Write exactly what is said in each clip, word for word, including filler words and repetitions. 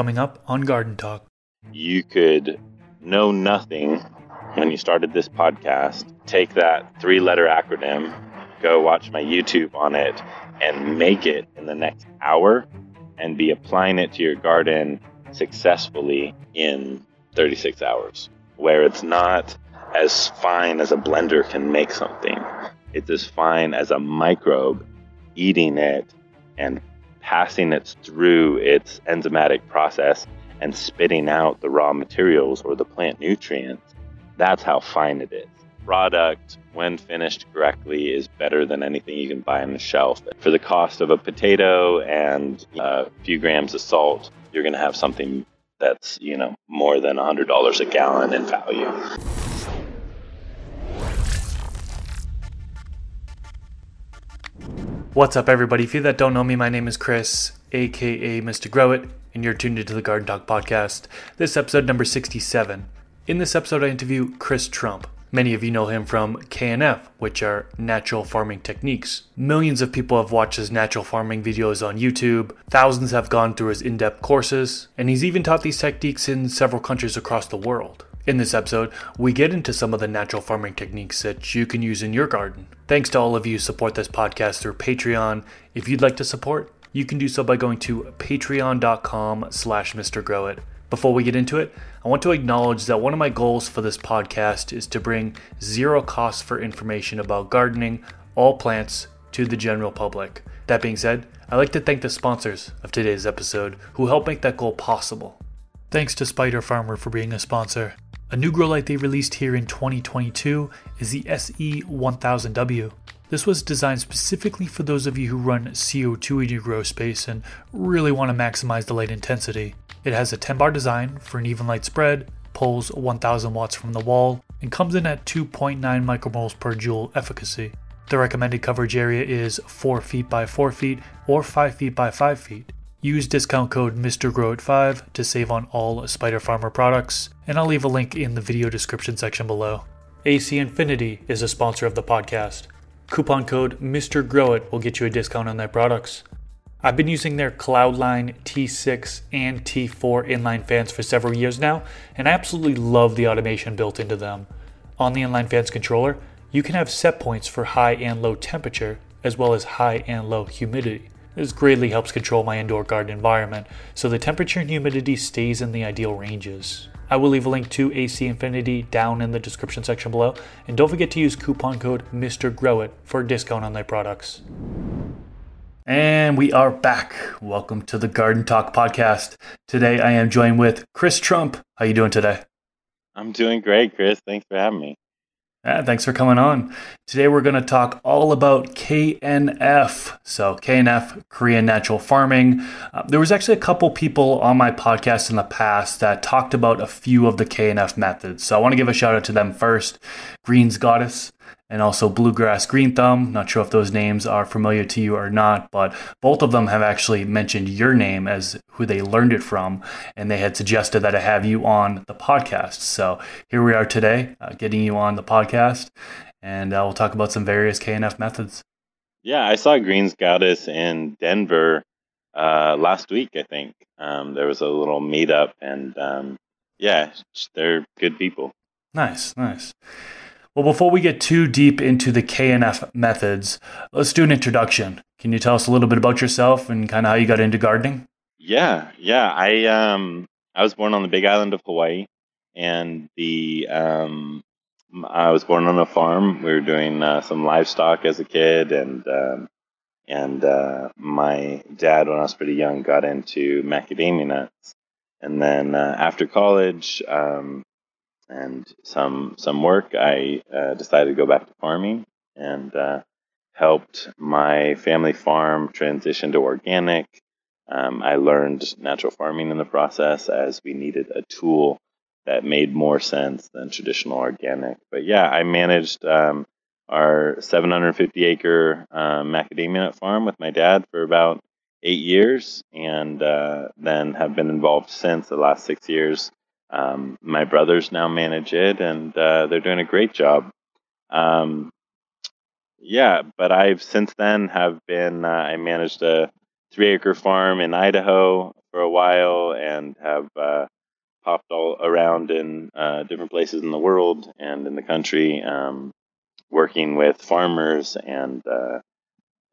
coming up on Garden Talk. You could know nothing when you started this podcast, take that three-letter acronym, go watch my YouTube on it, and make it in the next hour and be applying it to your garden successfully in thirty-six hours, where it's not as fine as a blender can make something. It's as fine as a microbe eating it and passing it through its enzymatic process and spitting out the raw materials or the plant nutrients. That's how fine it is. Product, when finished correctly, is better than anything you can buy on the shelf. For the cost of a potato and a few grams of salt, you're going to have something that's, you know, more than one hundred dollars a gallon in value. What's up, everybody? For you that don't know me, my name is Chris, aka Mister Grow It, and you're tuned into the Garden Talk Podcast. This episode number sixty-seven. In this episode, I interview Chris Trump. Many of you know him from K N F, which are natural farming techniques. Millions of people have watched his natural farming videos on YouTube. Thousands have gone through his in-depth courses, and he's even taught these techniques in several countries across the world. In this episode, we get into some of the natural farming techniques that you can use in your garden. Thanks to all of you who support this podcast through Patreon. If you'd like to support, you can do so by going to patreon.com slash Mister Grow It. Before we get into it, I want to acknowledge that one of my goals for this podcast is to bring zero cost for information about gardening, all plants, to the general public. That being said, I'd like to thank the sponsors of today's episode who helped make that goal possible. Thanks to Spider Farmer for being a sponsor. A new grow light they released here in twenty twenty-two is the S E one thousand W. This was designed specifically for those of you who run C O two in your grow space and really want to maximize the light intensity. It has a ten bar design for an even light spread, pulls one thousand watts from the wall, and comes in at two point nine micromoles per joule efficacy. The recommended coverage area is four feet by four feet or five feet by five feet. Use discount code Mister Grow It five to save on all Spider Farmer products, and I'll leave a link in the video description section below. A C Infinity is a sponsor of the podcast. Coupon code MrGrowIt will get you a discount on their products. I've been using their Cloudline T six and T four inline fans for several years now, and I absolutely love the automation built into them. On the inline fans controller, you can have set points for high and low temperature, as well as high and low humidity. This greatly helps control my indoor garden environment, so the temperature and humidity stays in the ideal ranges. I will leave a link to A C Infinity down in the description section below, and don't forget to use coupon code MrGrowIt for a discount on their products. And we are back. Welcome to the Garden Talk Podcast. Today I am joined with Chris Trump. How are you doing today? I'm doing great, Chris. Thanks for having me. Yeah, thanks for coming on. Today we're going to talk all about K N F. So K N F, Korean Natural Farming. Uh, there was actually a couple people on my podcast in the past that talked about a few of the K N F methods. So I want to give a shout out to them first. Greens Goddess, and also Bluegrass Green Thumb. Not sure if those names are familiar to you or not, but both of them have actually mentioned your name as who they learned it from, and they had suggested that I have you on the podcast. So here we are today, uh, getting you on the podcast, and uh, we'll talk about some various K N F methods. Yeah, I saw Greens Goddess in Denver uh, last week, I think. Um, there was a little meetup, and um, yeah, they're good people. Nice, nice. Well, before we get too deep into the K N F methods, let's do an introduction. Can you tell us a little bit about yourself and kind of how you got into gardening? Yeah, yeah. I um I was born on the Big Island of Hawaii, and the um I was born on a farm. We were doing uh, some livestock as a kid, and um, and uh, my dad, when I was pretty young, got into macadamia nuts, and then uh, after college. Um, And some some work, I uh, decided to go back to farming and uh, helped my family farm transition to organic. Um, I learned natural farming in the process as we needed a tool that made more sense than traditional organic. But yeah, I managed um, our seven hundred fifty acre uh, macadamia nut farm with my dad for about eight years and uh, then have been involved since the last six years. Um, my brothers now manage it, and uh, they're doing a great job. Um, yeah, but I've since then have been, uh, I managed a three-acre farm in Idaho for a while, and have uh, popped all around in uh, different places in the world and in the country, um, working with farmers and uh,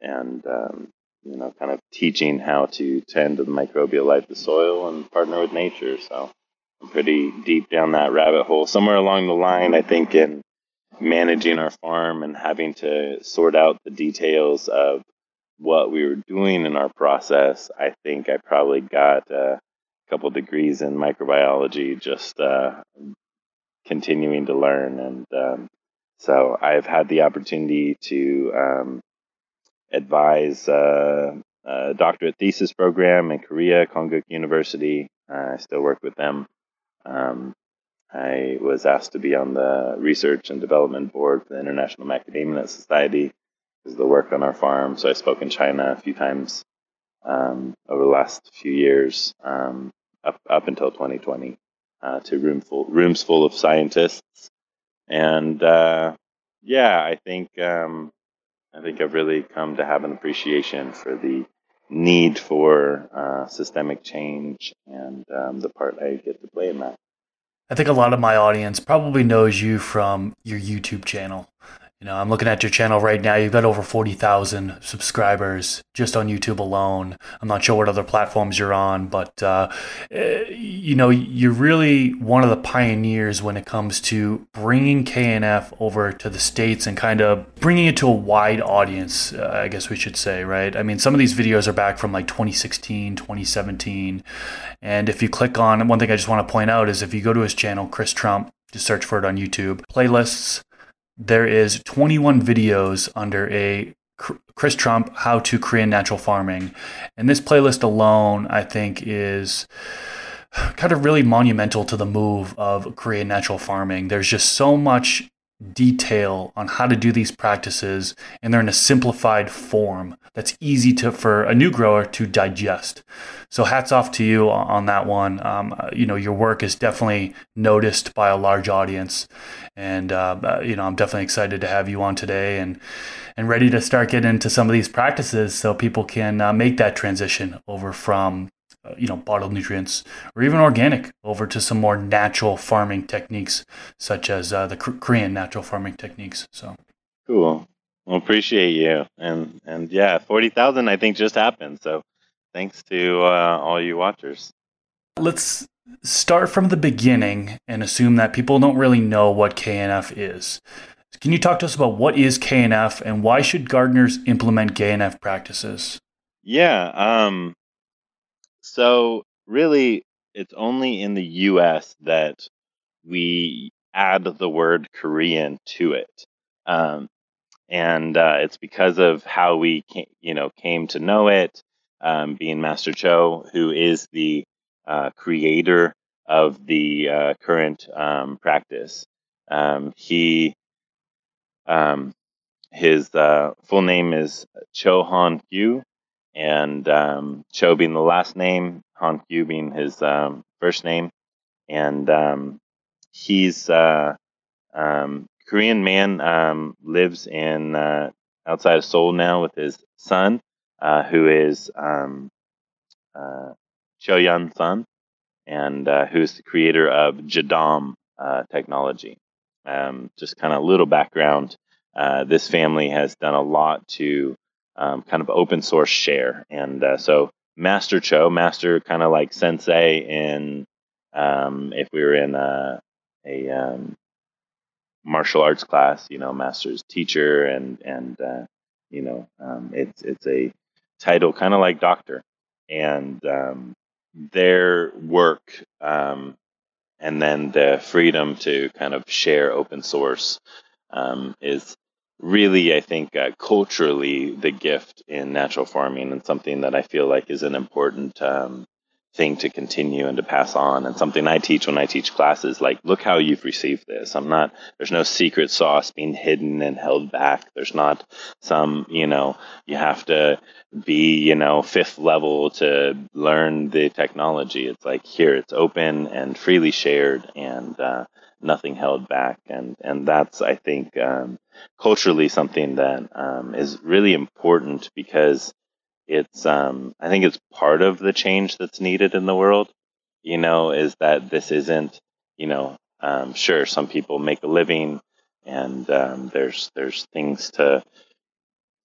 and um, you know, kind of teaching how to tend to the microbial life of the soil and partner with nature. So I'm pretty deep down that rabbit hole. Somewhere along the line, I think, in managing our farm and having to sort out the details of what we were doing in our process, I think I probably got a couple degrees in microbiology, just uh, continuing to learn. And um, so I've had the opportunity to um, advise uh, a doctorate thesis program in Korea, Konkuk University. Uh, I still work with them. Um, I was asked to be on the research and development board for the International Macadamia Society. Is the work on our farm. So I spoke in China a few times um, over the last few years, um, up up until twenty twenty, uh, to room full, rooms full of scientists. And uh, yeah, I think um, I think I've really come to have an appreciation for the need for uh, systemic change and um, the part I get to play in that. I think a lot of my audience probably knows you from your YouTube channel. You know, I'm looking at your channel right now. You've got over forty thousand subscribers just on YouTube alone. I'm not sure what other platforms you're on, but, uh, you know, you're really one of the pioneers when it comes to bringing K N F over to the States and kind of bringing it to a wide audience, uh, I guess we should say, right? I mean, some of these videos are back from like twenty sixteen, twenty seventeen. And if you click on, one thing I just want to point out is if you go to his channel, Chris Trump, just search for it on YouTube, playlists. There is twenty-one videos under a Chris Trump, how to Korean natural farming. And this playlist alone, I think, is kind of really monumental to the move of Korean natural farming. There's just so much detail on how to do these practices, and they're in a simplified form that's easy to for a new grower to digest. So hats off to you on that one. Um, you know, your work is definitely noticed by a large audience, and uh, you know, I'm definitely excited to have you on today and and ready to start getting into some of these practices so people can uh, make that transition over from you know, bottled nutrients or even organic over to some more natural farming techniques, such as uh, the Korean natural farming techniques. So cool. Well, appreciate you. And, and yeah, forty thousand, I think, just happened. So thanks to uh, all you watchers. Let's start from the beginning and assume that people don't really know what K N F is. Can you talk to us about what is K N F and why should gardeners implement K N F practices? Yeah. Um, So really, it's only in the U S that we add the word Korean to it. Um, and uh, it's because of how we came, you know, came to know it, um, being Master Cho, who is the uh, creator of the uh, current um, practice. Um, he um, his uh, full name is Cho Han Kyu. And um, Cho being the last name, Han Kyu being his um, first name. And um, he's a uh, um, Korean man, um, lives in uh, outside of Seoul now with his son, uh, who is um, uh, Choyeon's son, and uh, who's the creator of Jadam uh, technology. Um, just kind of a little background. Uh, this family has done a lot to Um, kind of open source share. And uh, so Master Cho, Master kind of like sensei in, um, if we were in a, a um, martial arts class, you know, Master's teacher and, and uh, you know, um, it's it's a title kind of like doctor. And um, their work um, and then the freedom to kind of share open source um, is really, I think, uh, culturally, the gift in natural farming, and something that I feel like is an important um, thing to continue and to pass on, and something I teach when I teach classes, like, look how you've received this. I'm not, there's no secret sauce being hidden and held back. There's not some, you know, you have to be, you know, fifth level to learn the technology. It's like, here, it's open and freely shared, and uh, nothing held back. And, and that's, I think, um, culturally something that um, is really important, because it's um, I think it's part of the change that's needed in the world, you know, is that this isn't, you know, um, sure, some people make a living and um, there's there's things to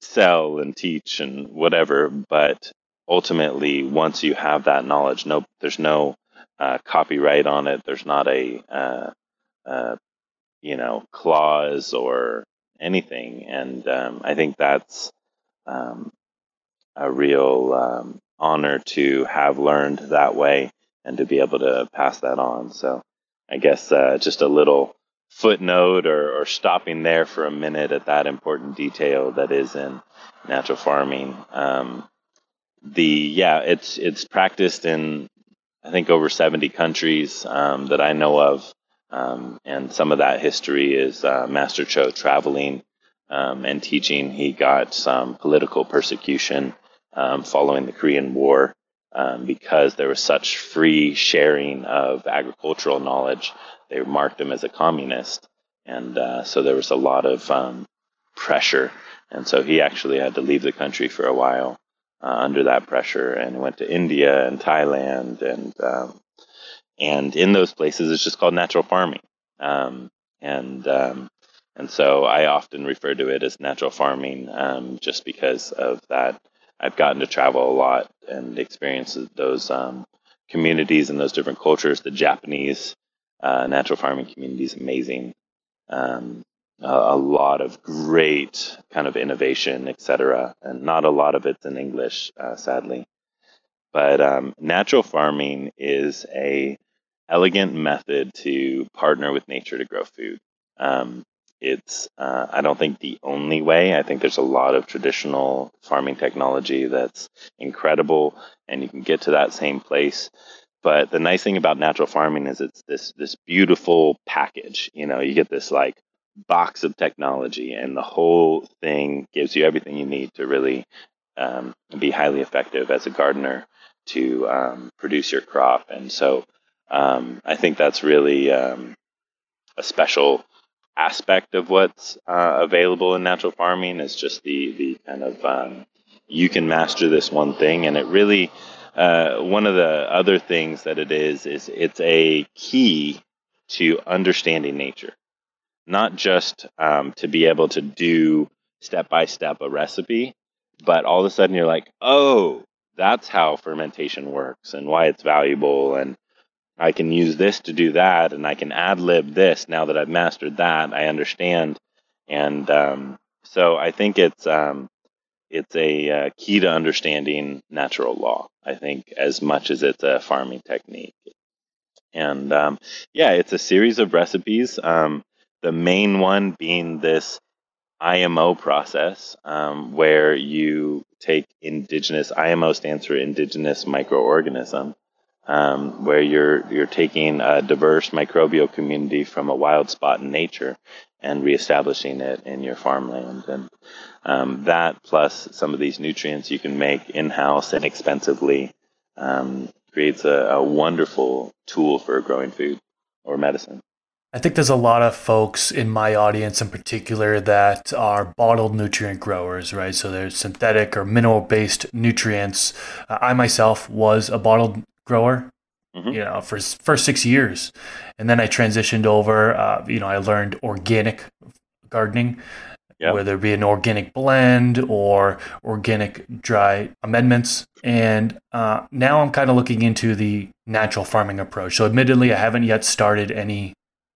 sell and teach and whatever. But ultimately, once you have that knowledge, no, there's no uh, copyright on it. There's not a, uh, uh, you know, clause or anything. And um, I think that's um, a real um, honor to have learned that way and to be able to pass that on. So I guess uh, just a little footnote or, or stopping there for a minute at that important detail that is in natural farming. Um, the yeah, it's it's practiced in I think over seventy countries um, that I know of, um, and some of that history is uh, Master Cho traveling um, and teaching. He got some political persecution um, following the Korean War um, because there was such free sharing of agricultural knowledge. They marked him as a communist, and uh, so there was a lot of um, pressure, and so he actually had to leave the country for a while. Uh, under that pressure, and went to India and Thailand, and um, and in those places it's just called natural farming, um, and um, and so I often refer to it as natural farming, um, just because of that. I've gotten to travel a lot and experience those um, communities and those different cultures. The Japanese uh, natural farming community is amazing. Um, Uh, a lot of great kind of innovation, et cetera, and not a lot of it's in English, uh, sadly. But um, natural farming is a elegant method to partner with nature to grow food. Um, it's, uh, I don't think, the only way. I think there's a lot of traditional farming technology that's incredible, and you can get to that same place. But the nice thing about natural farming is it's this this beautiful package. You know, you get this like box of technology, and the whole thing gives you everything you need to really um, be highly effective as a gardener to um, produce your crop. And so um, I think that's really um, a special aspect of what's uh, available in natural farming is just the, the kind of um, you can master this one thing. And it really, uh, one of the other things that it is, is it's a key to understanding nature. Not just um, to be able to do step-by-step a recipe, but all of a sudden you're like, oh, that's how fermentation works and why it's valuable. And I can use this to do that, and I can ad-lib this now that I've mastered that. I understand. And um, so I think it's um, it's a uh, key to understanding natural law, I think, as much as it's a farming technique. And, um, yeah, it's a series of recipes. Um, The main one being this I M O process, um, where you take indigenous, I M O stands for indigenous microorganism, um, where you're you're taking a diverse microbial community from a wild spot in nature and reestablishing it in your farmland. And um, that plus some of these nutrients you can make in-house inexpensively um, creates a, a wonderful tool for growing food or medicine. I think there's a lot of folks in my audience in particular that are bottled nutrient growers, right? So they're synthetic or mineral-based nutrients. Uh, I myself was a bottled grower, mm-hmm. you know, for first six years. And then I transitioned over, uh, you know, I learned organic gardening, yeah. whether it be an organic blend or organic dry amendments. And uh, now I'm kind of looking into the natural farming approach. So admittedly, I haven't yet started any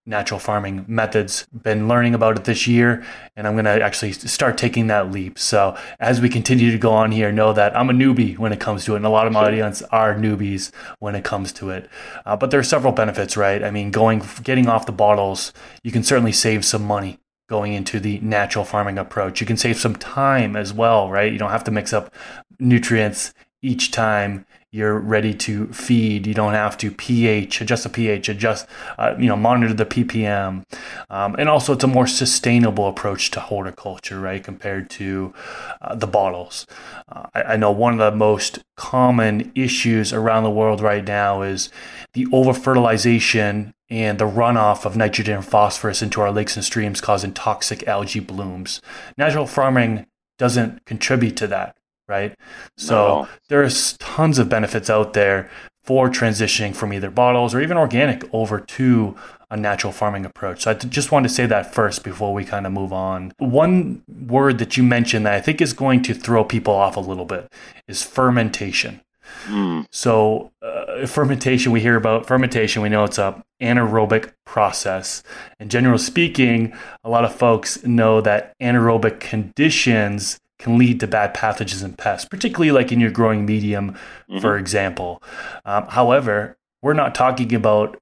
natural farming methods, been learning about it this year, and I'm going to actually start taking that leap. So as we continue to go on here, know that I'm a newbie when it comes to it, and a lot of my sure. audience are newbies when it comes to it. Uh, but there are several benefits, right? I mean, going, getting off the bottles, you can certainly save some money going into the natural farming approach. You can save some time as well, right? You don't have to mix up nutrients each time you're ready to feed. You don't have to pH, adjust the pH, adjust, uh, you know, monitor the P P M. Um, and also it's a more sustainable approach to horticulture, right, compared to uh, the bottles. Uh, I, I know one of the most common issues around the world right now is the over-fertilization and the runoff of nitrogen and phosphorus into our lakes and streams causing toxic algae blooms. Natural farming doesn't contribute to that. right? So no. There's tons of benefits out there for transitioning from either bottles or even organic over to a natural farming approach. So I just wanted to say that first before we kind of move on. One word that you mentioned that I think is going to throw people off a little bit is fermentation. Mm. So uh, fermentation, we hear about fermentation, we know it's a anaerobic process. And generally speaking, a lot of folks know that anaerobic conditions can lead to bad pathogens and pests, particularly like in your growing medium, mm-hmm. for example. Um, however, we're not talking about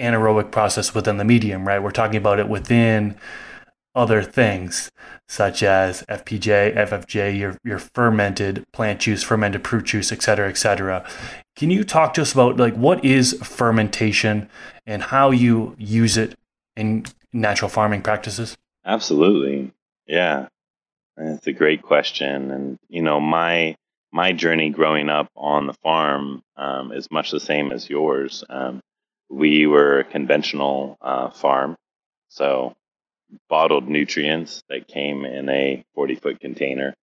anaerobic process within the medium, right? We're talking about it within other things such as F P J, F F J, your your fermented plant juice, fermented fruit juice, et cetera, et cetera. Can you talk to us about like what is fermentation and how you use it in natural farming practices? Absolutely. Yeah. That's a great question. And, you know, my my journey growing up on the farm um, is much the same as yours. Um, we were a conventional uh, farm, so bottled nutrients that came in a forty-foot container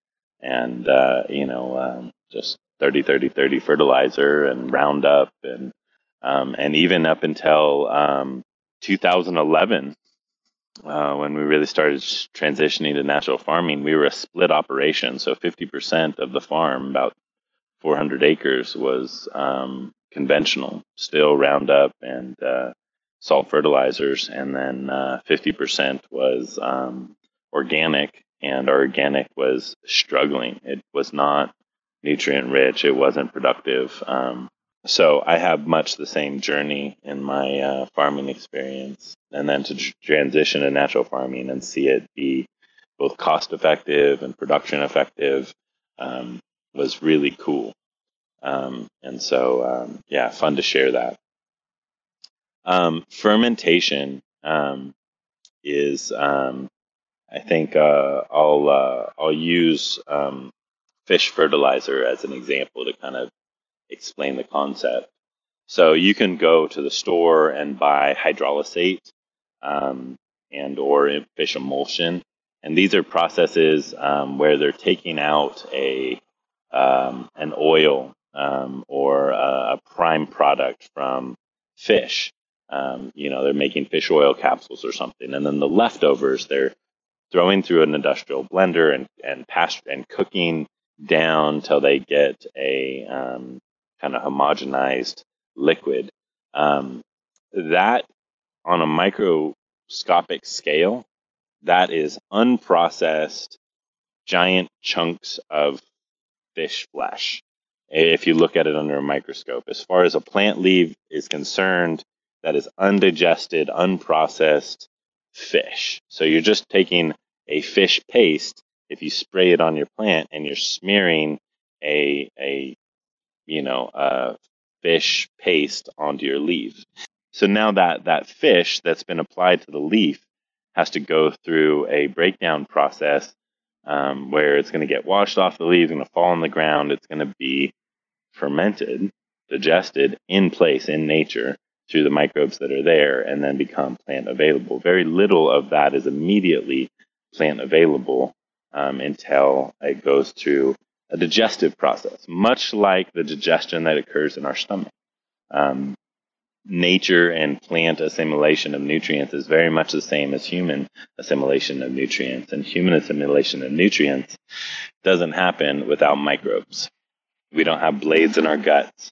and, uh, you know, um, just thirty thirty thirty fertilizer and Roundup. And um, and even up until um, two thousand eleven, uh, when we really started transitioning to natural farming, we were a split operation. So fifty percent of the farm, about four hundred acres, was um, conventional, still Roundup and uh, salt fertilizers, and then uh, fifty percent was um, organic, and our organic was struggling. It was not nutrient rich. It wasn't productive. Um, so I have much the same journey in my uh, farming experience, and then to tr- transition to natural farming and see it be both cost effective and production effective um, was really cool. Um, and so, um, yeah, fun to share that. Um, fermentation um, is, um, I think, uh, I'll uh, I'll use um, fish fertilizer as an example to kind of explain the concept. So you can go to the store and buy hydrolysate um, and or fish emulsion, and these are processes um, where they're taking out a um, an oil. Um, or uh, a prime product from fish. Um, you know, they're making fish oil capsules or something. And then the leftovers, they're throwing through an industrial blender and and, past- and cooking down till they get a um, kind of homogenized liquid. Um, that, on a microscopic scale, that is unprocessed giant chunks of fish flesh. If you look at it under a microscope, as far as a plant leaf is concerned, that is undigested, unprocessed fish. So you're just taking a fish paste. If you spray it on your plant and you're smearing a, a, you know, a fish paste onto your leaf. So now that that fish that's been applied to the leaf has to go through a breakdown process. Um, where it's going to get washed off the leaves, going to fall on the ground, it's going to be fermented, digested in place in nature through the microbes that are there, and then become plant available. Very little of that is immediately plant available um, until it goes through a digestive process, much like the digestion that occurs in our stomach. Um, nature and plant assimilation of nutrients is very much the same as human assimilation of nutrients, and human assimilation of nutrients doesn't happen without microbes. We don't have blades in our guts.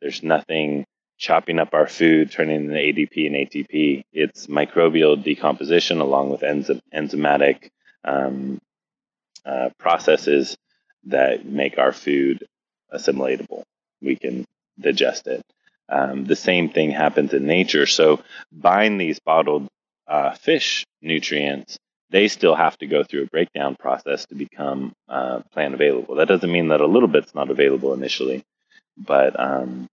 There's nothing chopping up our food, turning into A D P and A T P. It's microbial decomposition along with enzy- enzymatic um, uh, processes that make our food assimilatable. We can digest it. Um, the same thing happens in nature. So buying these bottled uh, fish nutrients, they still have to go through a breakdown process to become uh, plant available. That doesn't mean that a little bit's not available initially, but um,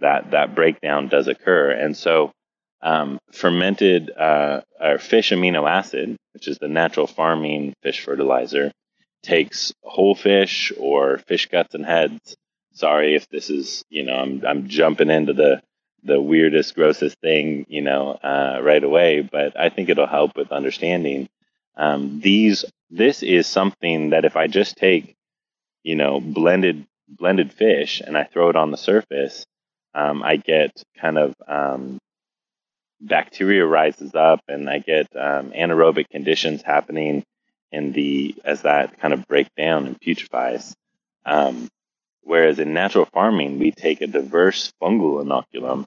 that that breakdown does occur. And so um, fermented uh, or fish amino acid, which is the natural farming fish fertilizer, takes whole fish or fish guts and heads. Sorry if this is, you know, I'm I'm jumping into the, the weirdest, grossest thing, you know, uh, right away. But I think it'll help with understanding. Um, these this is something that if I just take, you know, blended blended fish and I throw it on the surface, um, I get kind of um, bacteria rises up and I get um, anaerobic conditions happening in the as that kind of breaks down and putrefies. Um, whereas in natural farming, we take a diverse fungal inoculum,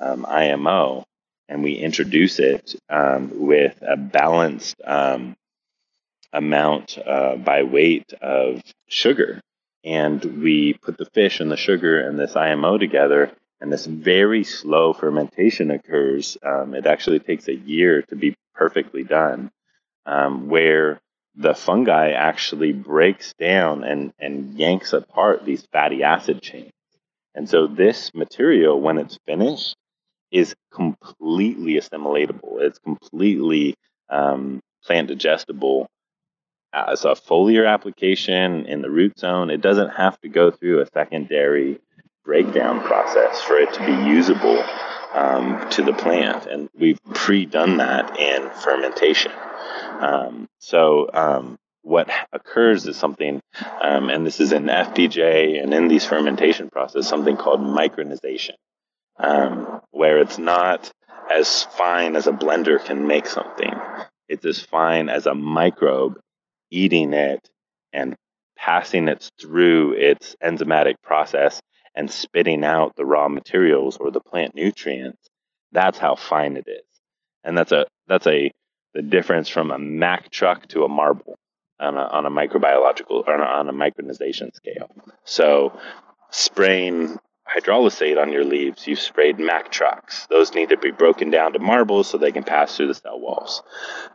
um, I M O, and we introduce it um, with a balanced um, amount uh, by weight of sugar. And we put the fish and the sugar and this I M O together, and this very slow fermentation occurs. Um, it actually takes a year to be perfectly done, um, where the fungi actually breaks down and, and yanks apart these fatty acid chains. And so this material, when it's finished, is completely assimilatable. It's completely um, plant digestible as a foliar application in the root zone. It doesn't have to go through a secondary breakdown process for it to be usable um, to the plant. And we've pre-done that in fermentation. Um, so um, what occurs is something, um, and this is in F P J and in these fermentation processes, something called micronization. Um, where it's not as fine as a blender can make something. It's as fine as a microbe eating it and passing it through its enzymatic process and spitting out the raw materials or the plant nutrients. That's how fine it is. And that's a that's a the difference from a Mack truck to a marble on a, on a microbiological, or on a micronization scale. So spraying hydrolysate on your leaves, you've sprayed Mack trucks. Those need to be broken down to marbles so they can pass through the cell walls.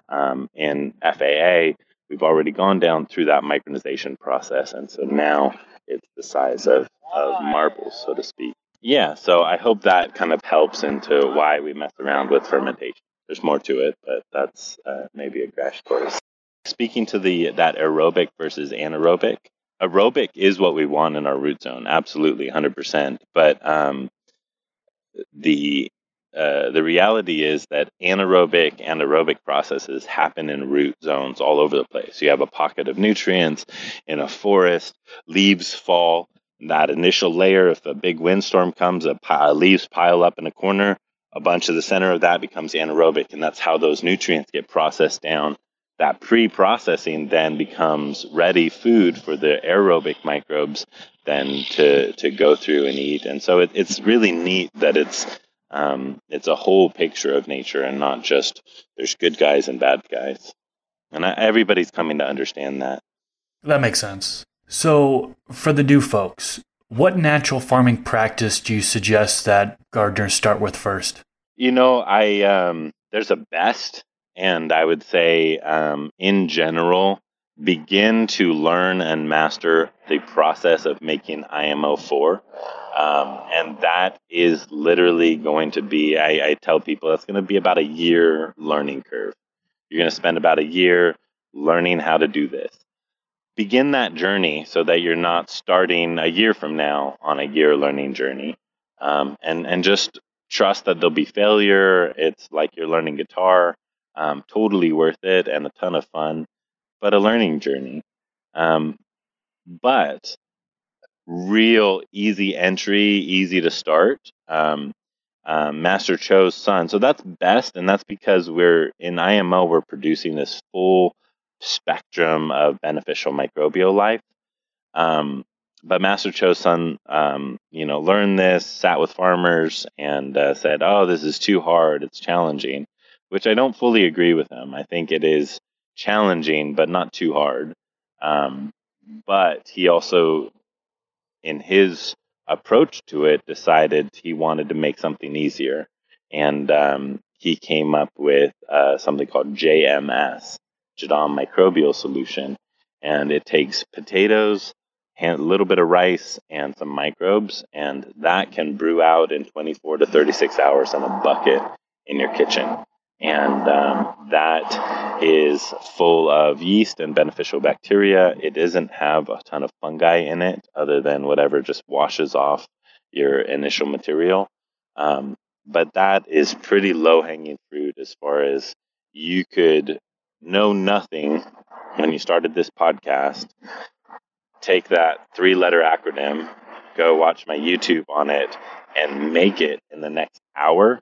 Um, in F A A, we've already gone down through that micronization process, and so now it's the size of, of marbles, so to speak. Yeah, so I hope that kind of helps into why we mess around with fermentation. There's more to it, but that's uh, maybe a crash course. Speaking to the that aerobic versus anaerobic, aerobic is what we want in our root zone, absolutely, one hundred percent. But um, the uh, the reality is that anaerobic and aerobic processes happen in root zones all over the place. You have a pocket of nutrients in a forest, leaves fall, that initial layer, if a big windstorm comes, a pile, leaves pile up in a corner, a bunch of the center of that becomes anaerobic, and that's how those nutrients get processed down. That pre-processing then becomes ready food for the aerobic microbes then to, to go through and eat. And so it, it's really neat that it's um, it's a whole picture of nature and not just there's good guys and bad guys. And I, everybody's coming to understand that. That makes sense. So for the new folks, what natural farming practice do you suggest that gardeners start with first? You know, I um, there's a best. And I would say, um, in general, begin to learn and master the process of making I M O four. Um, and that is literally going to be, I, I tell people, that's going to be about a year learning curve. You're going to spend about a year learning how to do this. Begin that journey so that you're not starting a year from now on a year learning journey. Um, and, and just trust that there'll be failure. It's like you're learning guitar. Um, totally worth it and a ton of fun, but a learning journey. Um, but real easy entry, easy to start. Um, um, Master Cho's son. So that's best, and that's because we're in I M O, we're producing this full spectrum of beneficial microbial life. Um, but Master Cho's son, um, you know, learned this, sat with farmers, and uh, said, "Oh, this is too hard. It's challenging." Which I don't fully agree with him. I think it is challenging, but not too hard. Um, but he also, in his approach to it, decided he wanted to make something easier. And um, he came up with uh, something called J M S, Jadam Microbial Solution. And it takes potatoes, a little bit of rice, and some microbes. And that can brew out in twenty-four to thirty-six hours in a bucket in your kitchen. And um, that is full of yeast and beneficial bacteria. It doesn't have a ton of fungi in it other than whatever just washes off your initial material. Um, but that is pretty low-hanging fruit as far as you could know nothing when you started this podcast, take that three-letter acronym, go watch my YouTube on it, and make it in the next hour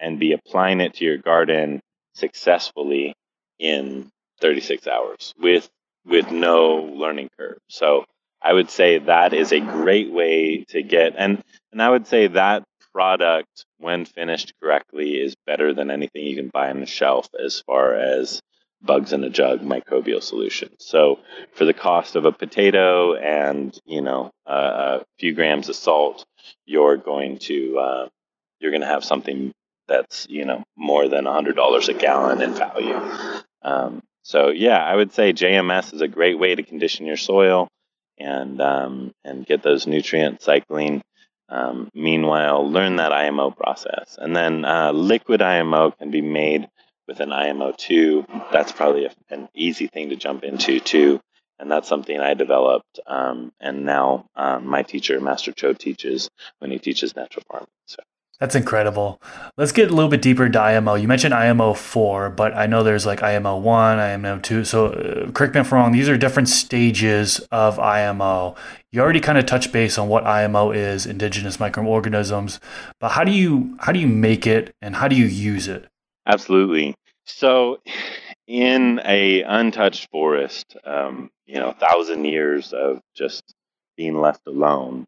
and be applying it to your garden successfully in thirty-six hours with with no learning curve. So I would say that is a great way to get, and, and I would say that product, when finished correctly, is better than anything you can buy on the shelf as far as bugs in a jug microbial solution. So for the cost of a potato and, you know, uh, a few grams of salt, you're going to uh, you're going to have something that's, you know, more than one hundred dollars a gallon in value. Um, so, yeah, I would say J M S is a great way to condition your soil and um, and get those nutrient cycling. Um, meanwhile, learn that I M O process. And then uh, liquid I M O can be made with an I M O two. That's probably a, an easy thing to jump into, too. And that's something I developed. Um, and now um, my teacher, Master Cho, teaches when he teaches natural farming. So. That's incredible. Let's get a little bit deeper into I M O. You mentioned I M O four, but I know there's like I M O one, I M O two. So uh, correct me if I'm wrong. These are different stages of I M O. You already kind of touched base on what I M O is, indigenous microorganisms, but how do you how do you make it and how do you use it? Absolutely. So in a untouched forest, um, you know, thousand years of just being left alone,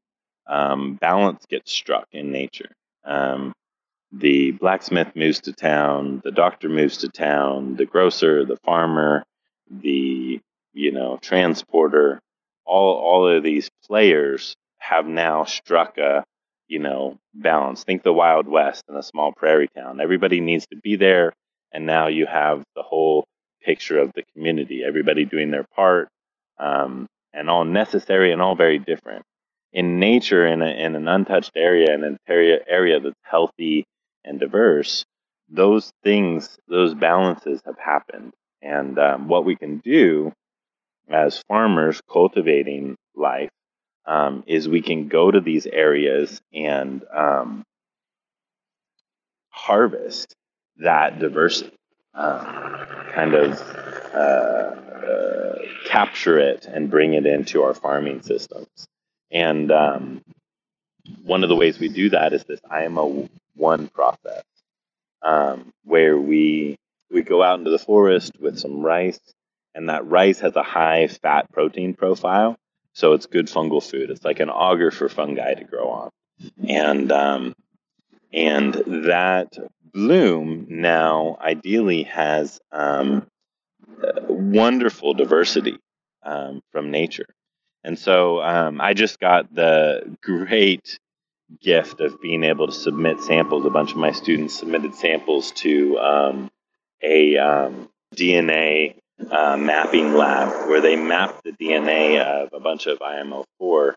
um, balance gets struck in nature. Um, the blacksmith moves to town, the doctor moves to town, the grocer, the farmer, the, you know, transporter, all, all of these players have now struck a, you know, balance. Think the Wild West in a small prairie town. Everybody needs to be there. And now you have the whole picture of the community, everybody doing their part, um, and all necessary and all very different. In nature, in, a, in an untouched area, in an area, area that's healthy and diverse, those things, those balances have happened. And um, what we can do as farmers cultivating life um, is we can go to these areas and um, harvest that diversity, uh, kind of uh, uh, capture it and bring it into our farming systems. And um, one of the ways we do that is this I M O one process, um, where we we go out into the forest with some rice, and that rice has a high fat protein profile, so it's good fungal food. It's like an auger for fungi to grow on, and um, and that bloom now ideally has um, wonderful diversity um, from nature. And so um, I just got the great gift of being able to submit samples. A bunch of my students submitted samples to um, a um, D N A uh, mapping lab where they mapped the D N A of a bunch of I M O four.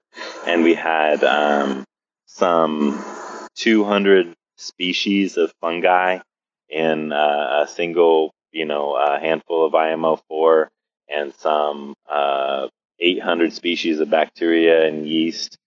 And we had um, some two hundred species of fungi in uh, a single, you know, a handful of I M O four and some uh eight hundred species of bacteria and yeast,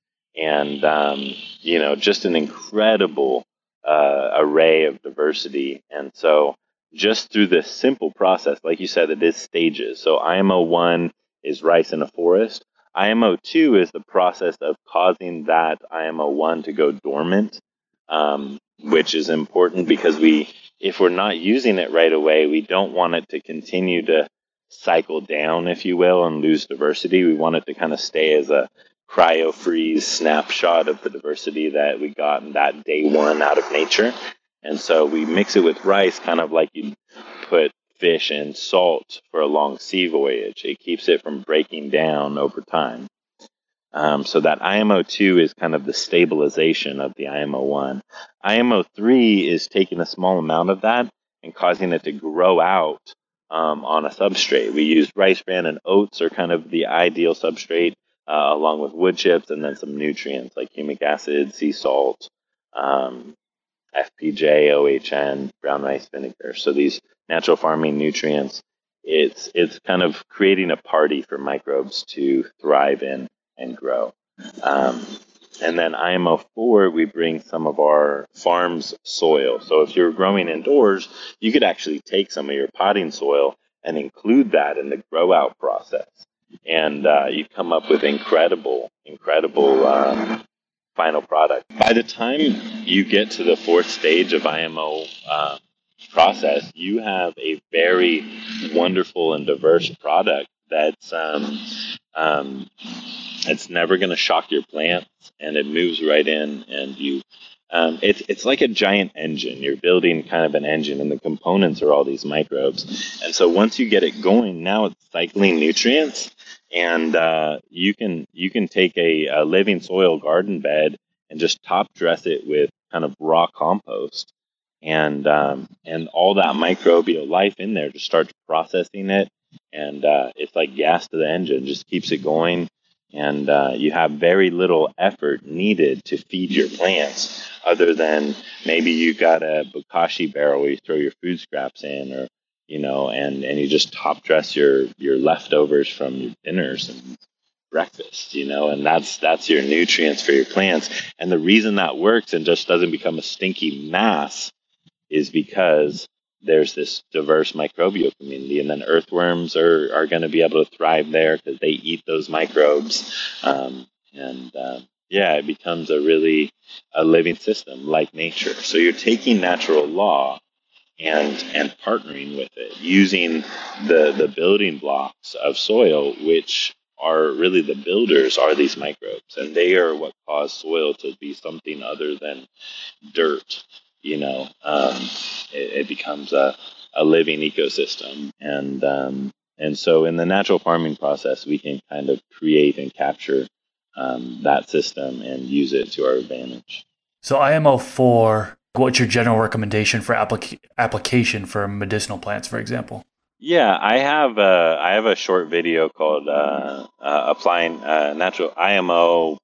and um, you know, just an incredible uh, array of diversity. And so, just through this simple process, like you said, it is stages. So I M O one is rice in a forest. I M O two is the process of causing that I M O one to go dormant, um, which is important because we, if we're not using it right away, we don't want it to continue to cycle down, if you will, and lose diversity. We want it to kind of stay as a cryo freeze snapshot of the diversity that we got in that day one out of nature. And so we mix it with rice, kind of like you put fish and salt for a long sea voyage. It keeps it from breaking down over time. Um, so that I M O two is kind of the stabilization of the I M O one. I M O three is taking a small amount of that and causing it to grow out Um, on a substrate. We used rice bran and oats are kind of the ideal substrate, uh, along with wood chips and then some nutrients like humic acid, sea salt, um, F P J, O H N, brown rice vinegar. So these natural farming nutrients, it's it's kind of creating a party for microbes to thrive in and grow. Um, and then I M O four, we bring some of our farm's soil. So if you're growing indoors, you could actually take some of your potting soil and include that in the grow out process. and uh, you come up with incredible, incredible uh, final product. By the time you get to the fourth stage of I M O uh, process, you have a very wonderful and diverse product that's um, um, it's never going to shock your plants, and it moves right in, and you. Um, it's it's like a giant engine. You're building kind of an engine, and the components are all these microbes. And so once you get it going, now it's cycling nutrients, and uh, you can you can take a, a living soil garden bed and just top dress it with kind of raw compost, and um, and all that microbial life in there just starts processing it, and uh, it's like gas to the engine, just keeps it going. And uh, you have very little effort needed to feed your plants, other than maybe you got a bokashi barrel where you throw your food scraps in, or you know, and, and you just top dress your, your leftovers from your dinners and breakfast, you know, and that's that's your nutrients for your plants. And the reason that works and just doesn't become a stinky mass is because there's this diverse microbial community, and then earthworms are, are going to be able to thrive there because they eat those microbes. Um, and uh, yeah, it becomes a really a living system like nature. So you're taking natural law and and partnering with it, using the, the building blocks of soil, which are really the builders are these microbes, and they are what cause soil to be something other than dirt. You know, um, it, it becomes a, a living ecosystem. And um, and so in the natural farming process, we can kind of create and capture um, that system and use it to our advantage. So I M O four, what's your general recommendation for applica- application for medicinal plants, for example? Yeah, I have a, I have a short video called uh, uh, Applying uh, Natural I M O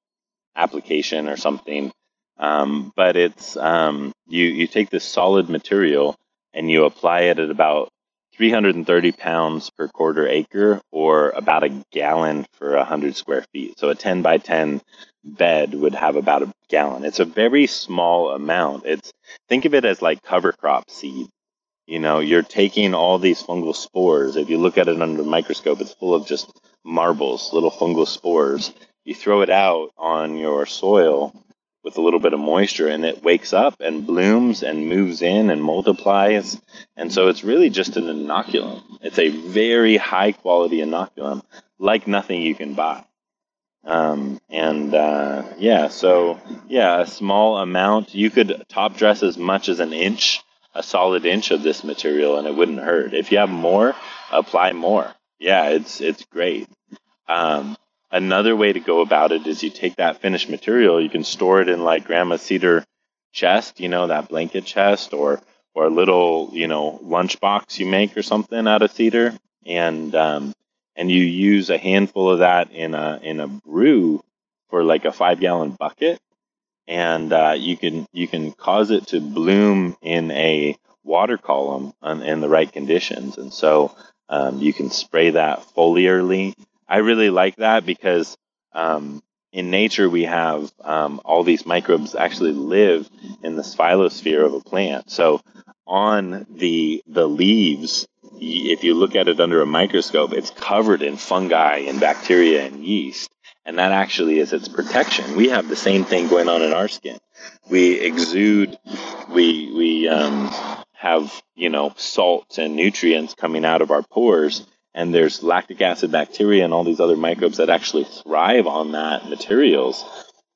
Application or something. Um, but it's, um, you, you take this solid material and you apply it at about three hundred thirty pounds per quarter acre, or about a gallon for one hundred square feet. So a ten by ten bed would have about a gallon. It's a very small amount. It's, think of it as like cover crop seed. You know, you're taking all these fungal spores. If you look at it under the microscope, it's full of just marbles, little fungal spores. You throw it out on your soil with a little bit of moisture, and it wakes up and blooms and moves in and multiplies. And so it's really just an inoculum. It's a very high quality inoculum, like nothing you can buy. Um, and uh, yeah, so yeah, a small amount. You could top dress as much as an inch, a solid inch of this material, and it wouldn't hurt. If you have more, apply more. Yeah, it's it's great. Um, Another way to go about it is you take that finished material, you can store it in like grandma's cedar chest, you know, that blanket chest, or or a little, you know, lunchbox you make or something out of cedar, and um, and you use a handful of that in a in a brew for like a five gallon bucket, and uh, you can you can cause it to bloom in a water column on, in the right conditions, and so um, you can spray that foliarly. I really like that because um, in nature we have um, all these microbes actually live in the phyllosphere of a plant. So on the the leaves, if you look at it under a microscope, it's covered in fungi and bacteria and yeast, and that actually is its protection. We have the same thing going on in our skin. We exude, we we um, have you know salts and nutrients coming out of our pores. And there's lactic acid bacteria and all these other microbes that actually thrive on that materials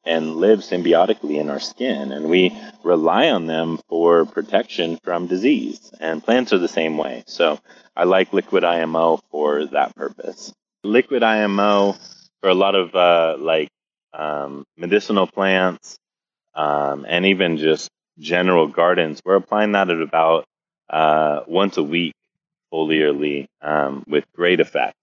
and live symbiotically in our skin. And we rely on them for protection from disease. And plants are the same way. So I like liquid I M O for that purpose. Liquid I M O for a lot of uh, like um, medicinal plants um, and even just general gardens. We're applying that at about uh, once a week. Foliarly um, with great effect,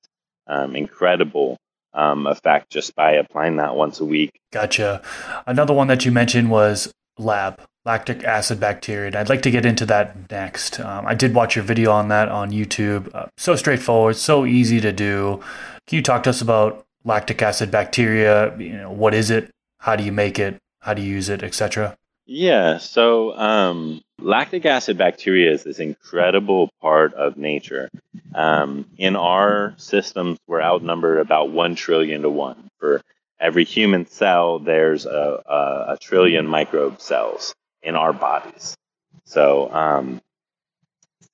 um, incredible um, effect just by applying that once a week. Gotcha. Another one that you mentioned was lab, lactic acid bacteria. And I'd like to get into that next. Um, I did watch your video on that on YouTube. Uh, so straightforward, so easy to do. Can you talk to us about lactic acid bacteria? You know, what is it? How do you make it? How do you use it, et cetera? Yeah, so um, lactic acid bacteria is this incredible part of nature. Um, in our systems, we're outnumbered about one trillion to one. For every human cell, there's a, a, a trillion microbe cells in our bodies. So um,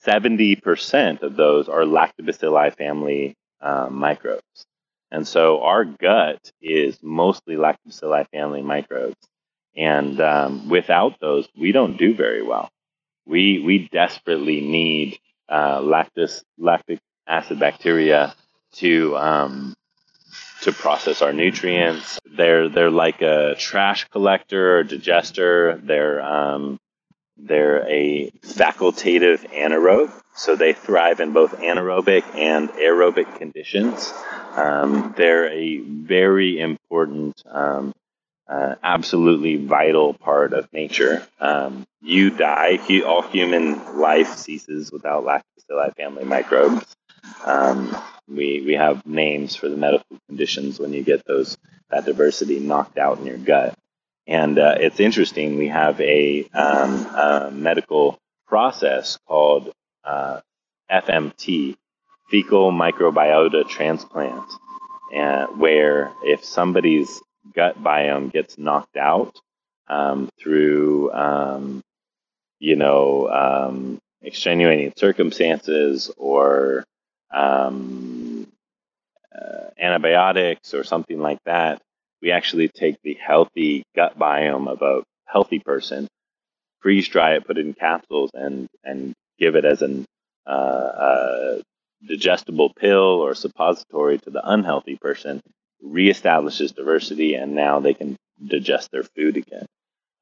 seventy percent of those are lactobacilli family um, microbes. And so our gut is mostly lactobacilli family microbes. And um, without those, we don't do very well. We we desperately need uh, lactis, lactic acid bacteria to um, to process our nutrients. They're they're like a trash collector or digester. They're um, they're a facultative anaerobe, so they thrive in both anaerobic and aerobic conditions. Um, they're a very important um, Uh, absolutely vital part of nature. Um, you die. All human life ceases without lactobacilli family microbes. Um, we we have names for the medical conditions when you get those that diversity knocked out in your gut. And uh, it's interesting. We have a, um, a medical process called uh, F M T, fecal microbiota transplant, uh, where if somebody's gut biome gets knocked out um, through, um, you know, um, extenuating circumstances or um, uh, antibiotics or something like that. We actually take the healthy gut biome of a healthy person, freeze dry it, put it in capsules, and and give it as an uh, uh, digestible pill or suppository to the unhealthy person. Reestablishes diversity, and now they can digest their food again.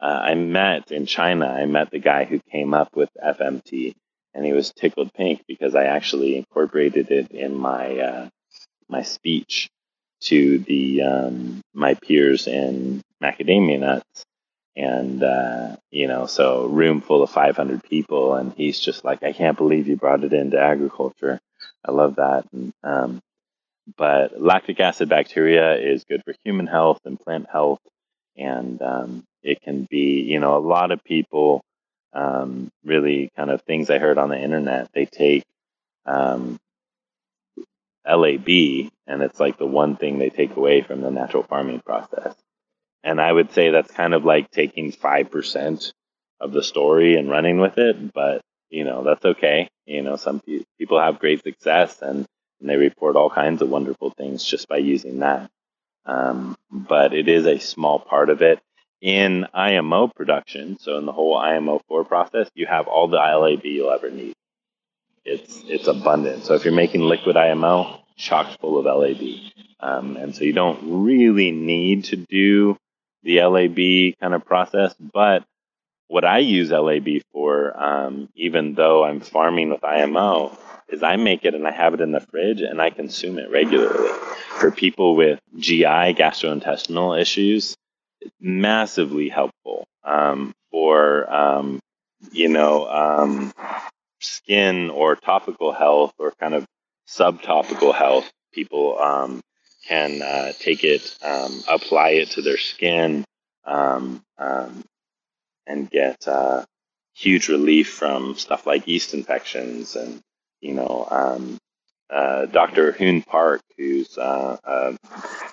Uh, I met in China, I met the guy who came up with F M T, and he was tickled pink because I actually incorporated it in my uh, my speech to the um, my peers in macadamia nuts. And, uh, you know, so room full of five hundred people, and he's just like, I can't believe you brought it into agriculture. I love that. And, um, But lactic acid bacteria is good for human health and plant health. And um, it can be, you know, a lot of people um, really kind of things I heard on the internet. They take um, L A B, and it's like the one thing they take away from the natural farming process. And I would say that's kind of like taking five percent of the story and running with it. But, you know, that's okay. You know, some pe- people have great success and And they report all kinds of wonderful things just by using that. Um, but it is a small part of it. In I M O production, so in the whole I M O four process, you have all the L A B you'll ever need. It's it's abundant. So if you're making liquid I M O, chock full of L A B. Um, and so you don't really need to do the L A B kind of process. But what I use L A B for, um, even though I'm farming with I M O, is I make it and I have it in the fridge and I consume it regularly. For people with G I, gastrointestinal issues, it's massively helpful. Um, for, um, you know, um, skin or topical health or kind of subtopical health, people um, can uh, take it, um, apply it to their skin um, um, and get uh, huge relief from stuff like yeast infections and You know, um, uh, Doctor Hoon Park, who's uh, a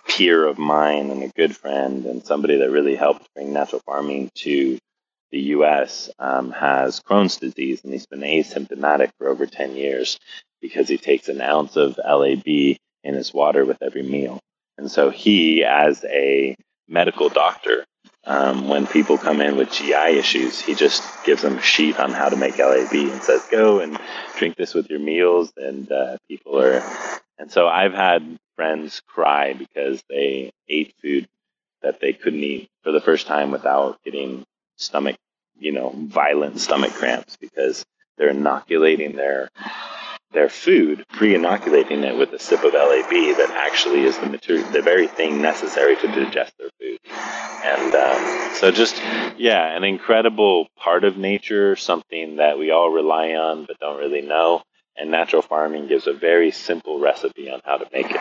peer of mine and a good friend and somebody that really helped bring natural farming to the U S, um, has Crohn's disease, and he's been asymptomatic for over ten years because he takes an ounce of L A B in his water with every meal. And so he, as a medical doctor, um, when people come in with G I issues, he just gives them a sheet on how to make L A B and says, go and drink this with your meals. And uh, people are, and so I've had friends cry because they ate food that they couldn't eat for the first time without getting stomach, you know, violent stomach cramps because they're inoculating their their food, pre-inoculating it with a sip of L A B that actually is the material, the very thing necessary to digest their food. And um, so just, yeah, an incredible part of nature, something that we all rely on but don't really know. And natural farming gives a very simple recipe on how to make it.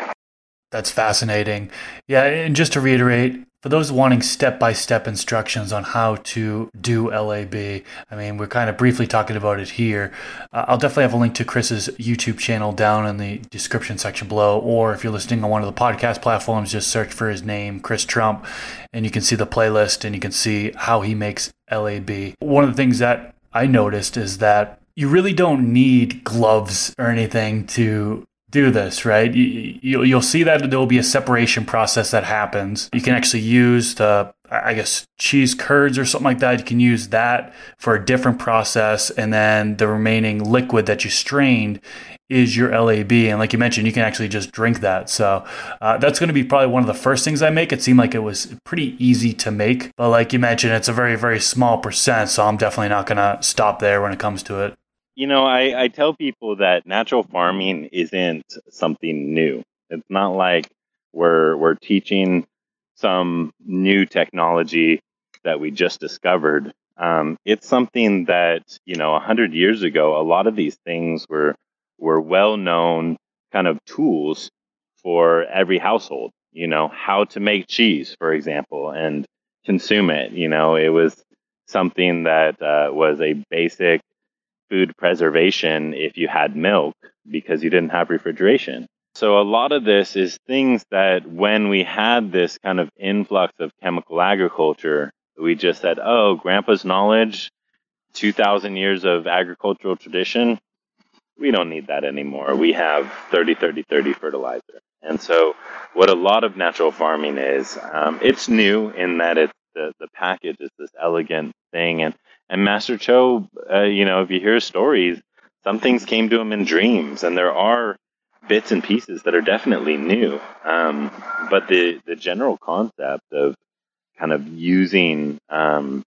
That's fascinating. Yeah, and just to reiterate, For those wanting step-by-step instructions on how to do L A B, I mean, we're kind of briefly talking about it here. Uh, I'll definitely have a link to Chris's YouTube channel down in the description section below, or if you're listening on one of the podcast platforms, just search for his name, Chris Trump, and you can see the playlist and you can see how he makes L A B. One of the things that I noticed is that you really don't need gloves or anything to do this, right? You, you, you'll see that there will be a separation process that happens. You can actually use the, I guess, cheese curds or something like that. You can use that for a different process. And then the remaining liquid that you strained is your L A B. And like you mentioned, you can actually just drink that. So uh, that's going to be probably one of the first things I make. It seemed like it was pretty easy to make. But like you mentioned, it's a very, very small percent. So I'm definitely not going to stop there when it comes to it. You know, I, I tell people that natural farming isn't something new. It's not like we're we're teaching some new technology that we just discovered. Um, it's something that, you know, one hundred years ago, a lot of these things were were well-known kind of tools for every household. You know, how to make cheese, for example, and consume it. You know, it was something that uh, was a basic food preservation if you had milk because you didn't have refrigeration. So a lot of this is things that when we had this kind of influx of chemical agriculture, we just said, oh, grandpa's knowledge, two thousand years of agricultural tradition, we don't need that anymore. We have thirty thirty thirty fertilizer. And so what a lot of natural farming is, um, it's new in that it's the, the package is this elegant thing. And And Master Cho, uh, you know, if you hear stories, some things came to him in dreams, and there are bits and pieces that are definitely new. Um, but the, the general concept of kind of using um,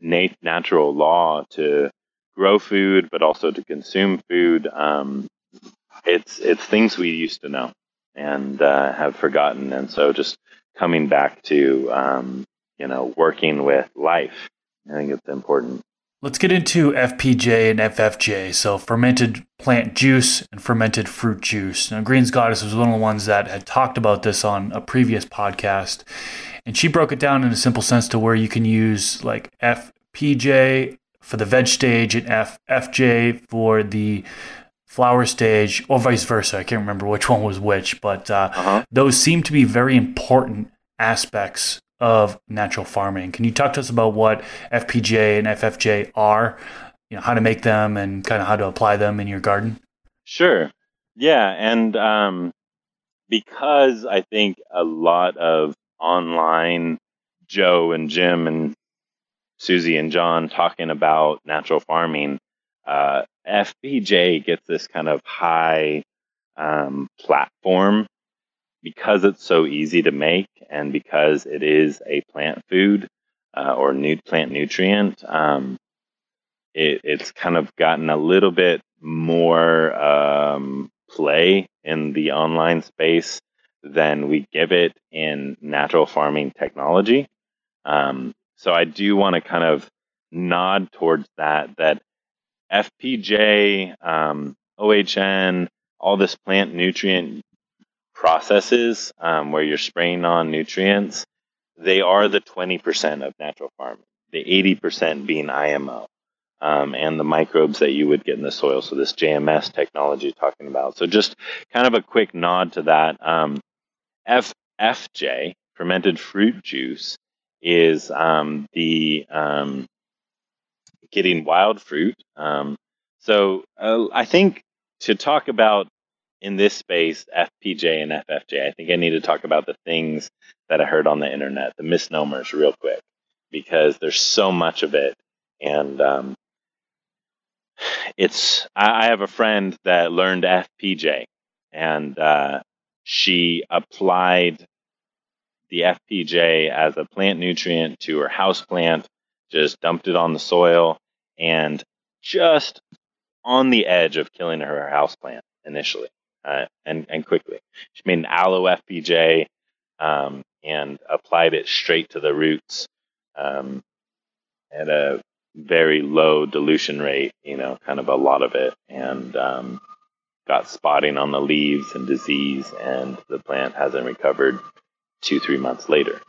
nat- natural law to grow food, but also to consume food, um, it's it's things we used to know and uh, have forgotten. And so, just coming back to um, you know, working with life. I think it's important. Let's get into F P J and F F J. So fermented plant juice and fermented fruit juice. Now, Greens Goddess was one of the ones that had talked about this on a previous podcast. And she broke it down in a simple sense to where you can use like F P J for the veg stage and F F J for the flower stage or vice versa. I can't remember which one was which, but uh, uh-huh. those seem to be very important aspects of natural farming. Can you talk to us about what F P J and F F J are, you know, how to make them and kind of how to apply them in your garden? Sure. Yeah. And um, because I think a lot of online Joe and Jim and Susie and John talking about natural farming, uh, F P J gets this kind of high um, platform because it's so easy to make and because it is a plant food uh, or new plant nutrient, um, it, it's kind of gotten a little bit more um, play in the online space than we give it in natural farming technology. Um, so I do want to kind of nod towards that, that F P J, um, O H N, all this plant nutrient processes um, where you're spraying on nutrients, they are the twenty percent of natural farming, the eighty percent being I M O um, and the microbes that you would get in the soil. So this J M S technology talking about. So just kind of a quick nod to that. Um, F F J, fermented fruit juice, is um, the um, getting wild fruit. Um, so uh, I think to talk about in this space, F P J and F F J, I think I need to talk about the things that I heard on the internet, the misnomers real quick, because there's so much of it. And um, it's, I have a friend that learned F P J and uh, she applied the F P J as a plant nutrient to her house plant, just dumped it on the soil and just on the edge of killing her house plant initially. Uh, and, and quickly. She made an aloe F P J um, and applied it straight to the roots um, at a very low dilution rate, you know, kind of a lot of it, and um, got spotting on the leaves and disease, and the plant hasn't recovered two, three months later.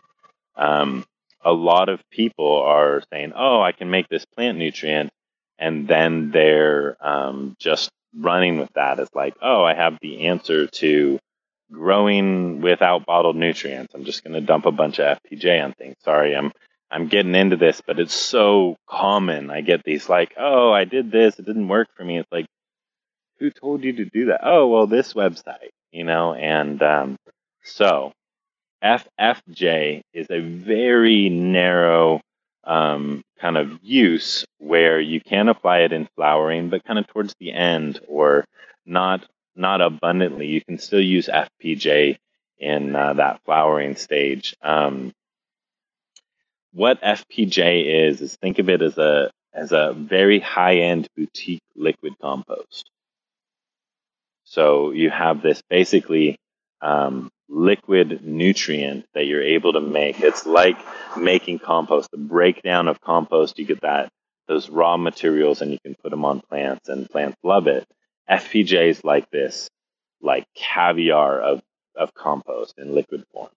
um, a lot of people are saying, oh, I can make this plant nutrient. And then they're um, just running with that. It's like, oh, I have the answer to growing without bottled nutrients. I'm just going to dump a bunch of F P J on things. Sorry, I'm I'm getting into this, but it's so common. I get these like, oh, I did this. It didn't work for me. It's like, who told you to do that? Oh, well, this website, you know, and um, so F F J is a very narrow um, kind of use where you can apply it in flowering, but kind of towards the end or not not abundantly. You can still use F P J in uh, that flowering stage. Um, what F P J is, is think of it as a as a very high-end boutique liquid compost. So you have this basically um, liquid nutrient that you're able to make. It's like making compost, the breakdown of compost. You get that those raw materials and you can put them on plants and plants love it. F P Js like this, like caviar of, of compost in liquid form.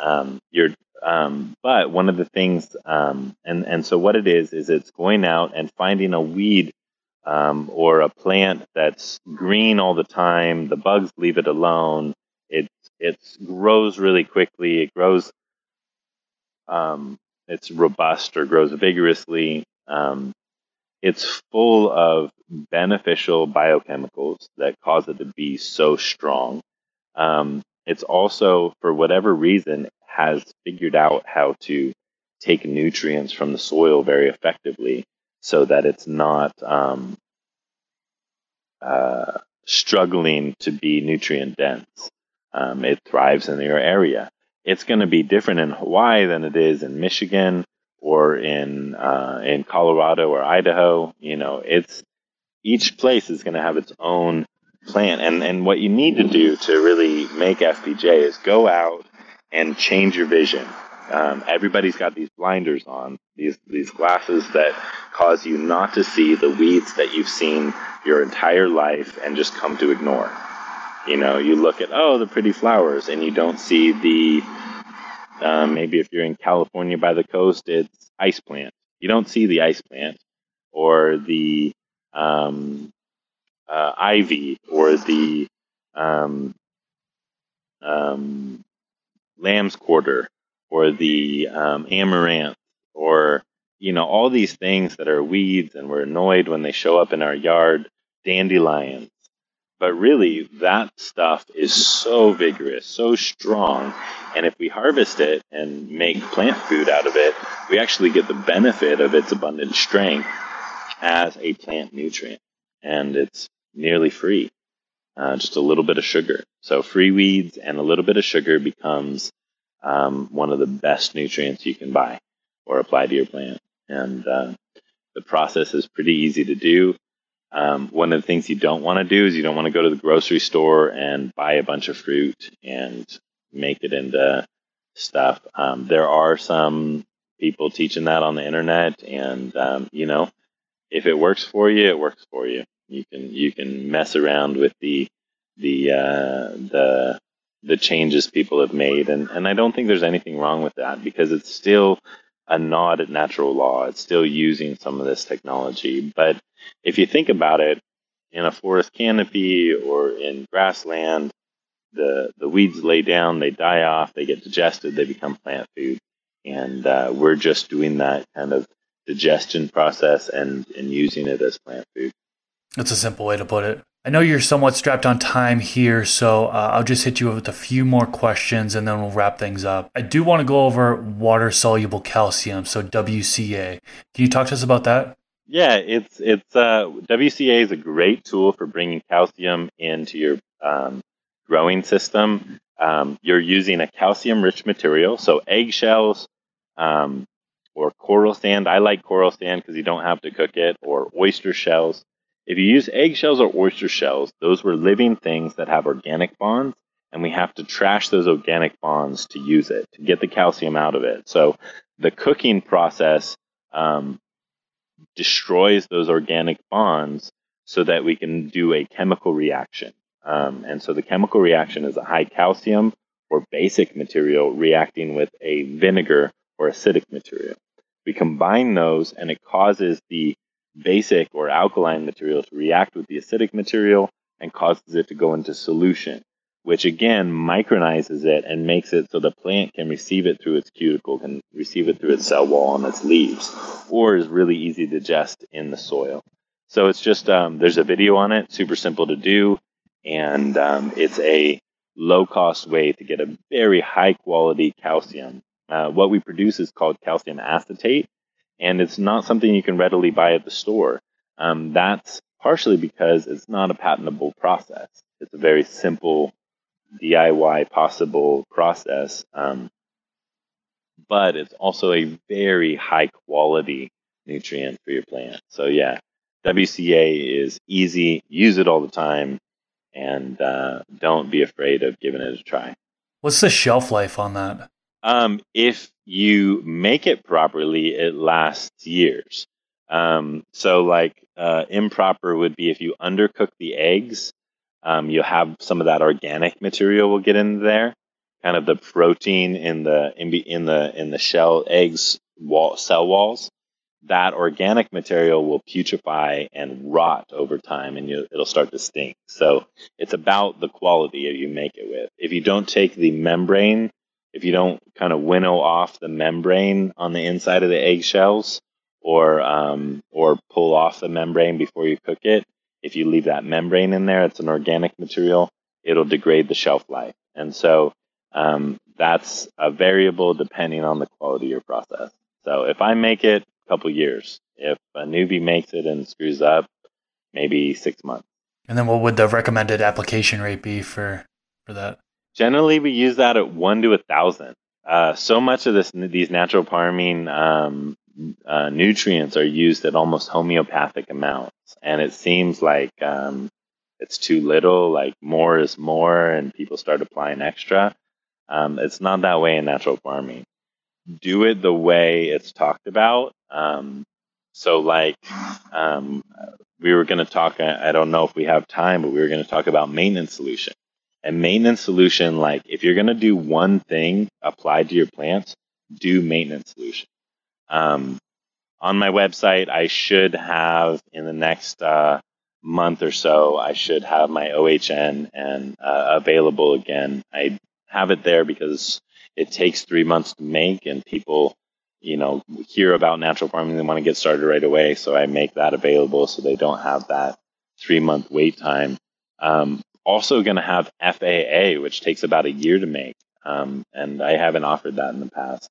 Um, you're, um, but one of the things, um, and, and so what it is, is it's going out and finding a weed Um, or a plant that's green all the time, the bugs leave it alone, it it's grows really quickly, it grows, um, it's robust or grows vigorously. Um, it's full of beneficial biochemicals that cause it to be so strong. Um, it's also, for whatever reason, has figured out how to take nutrients from the soil very effectively, so that it's not um, uh, struggling to be nutrient dense. Um, it thrives in your area. It's going to be different in Hawaii than it is in Michigan or in uh, in Colorado or Idaho. You know, it's each place is going to have its own plant. And, and what you need to do to really make F P J is go out and change your vision. Um, everybody's got these blinders on, these these glasses that cause you not to see the weeds that you've seen your entire life and just come to ignore. You know, you look at, oh, the pretty flowers, and you don't see the, uh, maybe if you're in California by the coast, it's ice plant. You don't see the ice plant or the um, uh, ivy or the um, um, lamb's quarter, or the um, amaranth, or, you know, all these things that are weeds and we're annoyed when they show up in our yard, dandelions. But really, that stuff is so vigorous, so strong, and if we harvest it and make plant food out of it, we actually get the benefit of its abundant strength as a plant nutrient. And it's nearly free, uh, just a little bit of sugar. So free weeds and a little bit of sugar becomes Um, one of the best nutrients you can buy or apply to your plant. And uh, the process is pretty easy to do. Um, one of the things you don't want to do is you don't want to go to the grocery store and buy a bunch of fruit and make it into stuff. Um, there are some people teaching that on the internet, and um, you know, if it works for you, it works for you. You can you can mess around with the the uh, the the changes people have made. And, and I don't think there's anything wrong with that, because it's still a nod at natural law. It's still using some of this technology. But if you think about it, in a forest canopy or in grassland, the, the weeds lay down, they die off, they get digested, they become plant food. And uh, we're just doing that kind of digestion process and, and using it as plant food. That's a simple way to put it. I know you're somewhat strapped on time here, so uh, I'll just hit you with a few more questions and then we'll wrap things up. I do want to go over water-soluble calcium, so W C A. Can you talk to us about that? Yeah, it's it's uh, W C A is a great tool for bringing calcium into your um, growing system. Um, you're using a calcium-rich material, so eggshells um, or coral sand. I like coral sand because you don't have to cook it, or oyster shells. If you use eggshells or oyster shells, those were living things that have organic bonds, and we have to trash those organic bonds to use it, to get the calcium out of it. So the cooking process um, destroys those organic bonds so that we can do a chemical reaction. Um, and so the chemical reaction is a high calcium or basic material reacting with a vinegar or acidic material. We combine those and it causes the basic or alkaline material to react with the acidic material and causes it to go into solution, which again micronizes it and makes it so the plant can receive it through its cuticle, can receive it through its cell wall and its leaves, or is really easy to digest in the soil. So it's just, um, there's a video on it, super simple to do, and um, it's a low-cost way to get a very high-quality calcium. Uh, what we produce is called calcium acetate, and it's not something you can readily buy at the store. Um, that's partially because it's not a patentable process. It's a very simple D I Y possible process, um, but it's also a very high-quality nutrient for your plant. So yeah, W C A is easy. Use it all the time, and uh, don't be afraid of giving it a try. What's the shelf life on that? Um, if you make it properly, it lasts years. Um, so like uh, improper would be if you undercook the eggs, um, you'll have some of that organic material will get in there, kind of the protein in the in, in the in the shell eggs wall, cell walls. That organic material will putrefy and rot over time, and you, it'll start to stink. So it's about the quality you make it with. If you don't take the membrane, if you don't kind of winnow off the membrane on the inside of the eggshells, or um, or pull off the membrane before you cook it, if you leave that membrane in there, it's an organic material, it'll degrade the shelf life. And so um, that's a variable depending on the quality of your process. So if I make it, couple years. If a newbie makes it and screws up, maybe six months. And then what would the recommended application rate be for, for that? Generally, we use that at one to a thousand. Uh, so much of this, these natural farming um, uh, nutrients are used at almost homeopathic amounts. And it seems like um, it's too little, like more is more, and people start applying extra. Um, it's not that way in natural farming. Do it the way it's talked about. Um, so like, um, we were going to talk, I, I don't know if we have time, but we were going to talk about maintenance solution. And maintenance solution, like if you're going to do one thing applied to your plants, do maintenance solution. Um, on my website, I should have in the next, uh, month or so, I should have my O H N and, uh, available again. I have it there because it takes three months to make, and people, you know, hear about natural farming, they want to get started right away. So I make that available so they don't have that three month wait time. Um, also going to have F A A, which takes about a year to make. Um, and I haven't offered that in the past,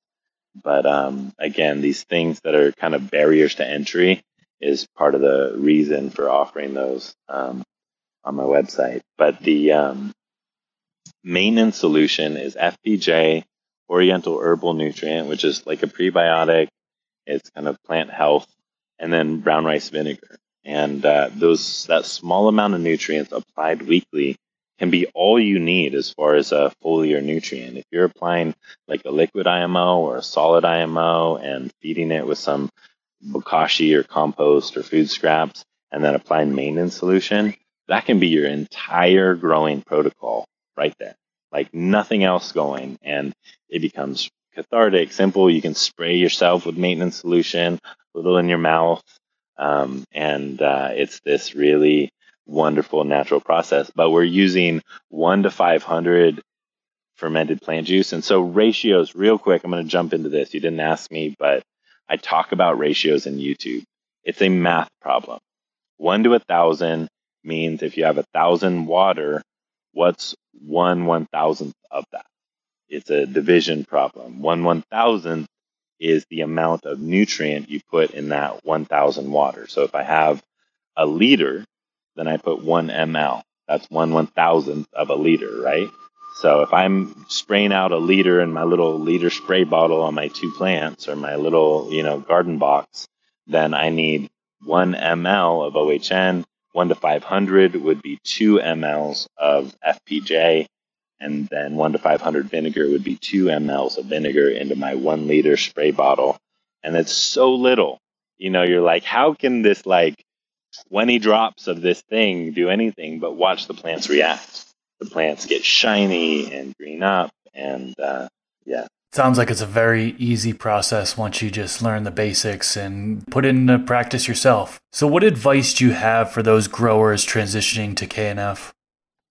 but um, again, these things that are kind of barriers to entry is part of the reason for offering those um, on my website. But the um, maintenance solution is F P J, Oriental Herbal Nutrient, which is like a prebiotic. It's kind of plant health, and then brown rice vinegar. And uh, those that small amount of nutrients applied weekly can be all you need as far as a foliar nutrient. If you're applying like a liquid I M O or a solid I M O and feeding it with some bokashi or compost or food scraps, and then applying maintenance solution, that can be your entire growing protocol right there. Like nothing else going, and it becomes cathartic, simple. You can spray yourself with maintenance solution, a little in your mouth, um, and uh, it's this really wonderful natural process. But we're using one to five hundred fermented plant juice. And so ratios, real quick, I'm going to jump into this. You didn't ask me, but I talk about ratios in YouTube. It's a math problem. one to a thousand means if you have one thousand water, what's one one thousandth of that? It's a division problem. One one thousandth is the amount of nutrient you put in that one thousand water. So if I have a liter, then I put one ml. That's one one thousandth of a liter, right? So if I'm spraying out a liter in my little liter spray bottle on my two plants or my little, you know, garden box, then I need one ml of O H N. one to five hundred would be two milliliters of F P J, and then one to five hundred vinegar would be two milliliters of vinegar into my one liter spray bottle. And it's so little. You know, you're like, how can this, like, twenty drops of this thing do anything? But watch the plants react. The plants get shiny and green up And uh, yeah. Sounds like it's a very easy process once you just learn the basics and put it into practice yourself. So what advice do you have for those growers transitioning to K N F?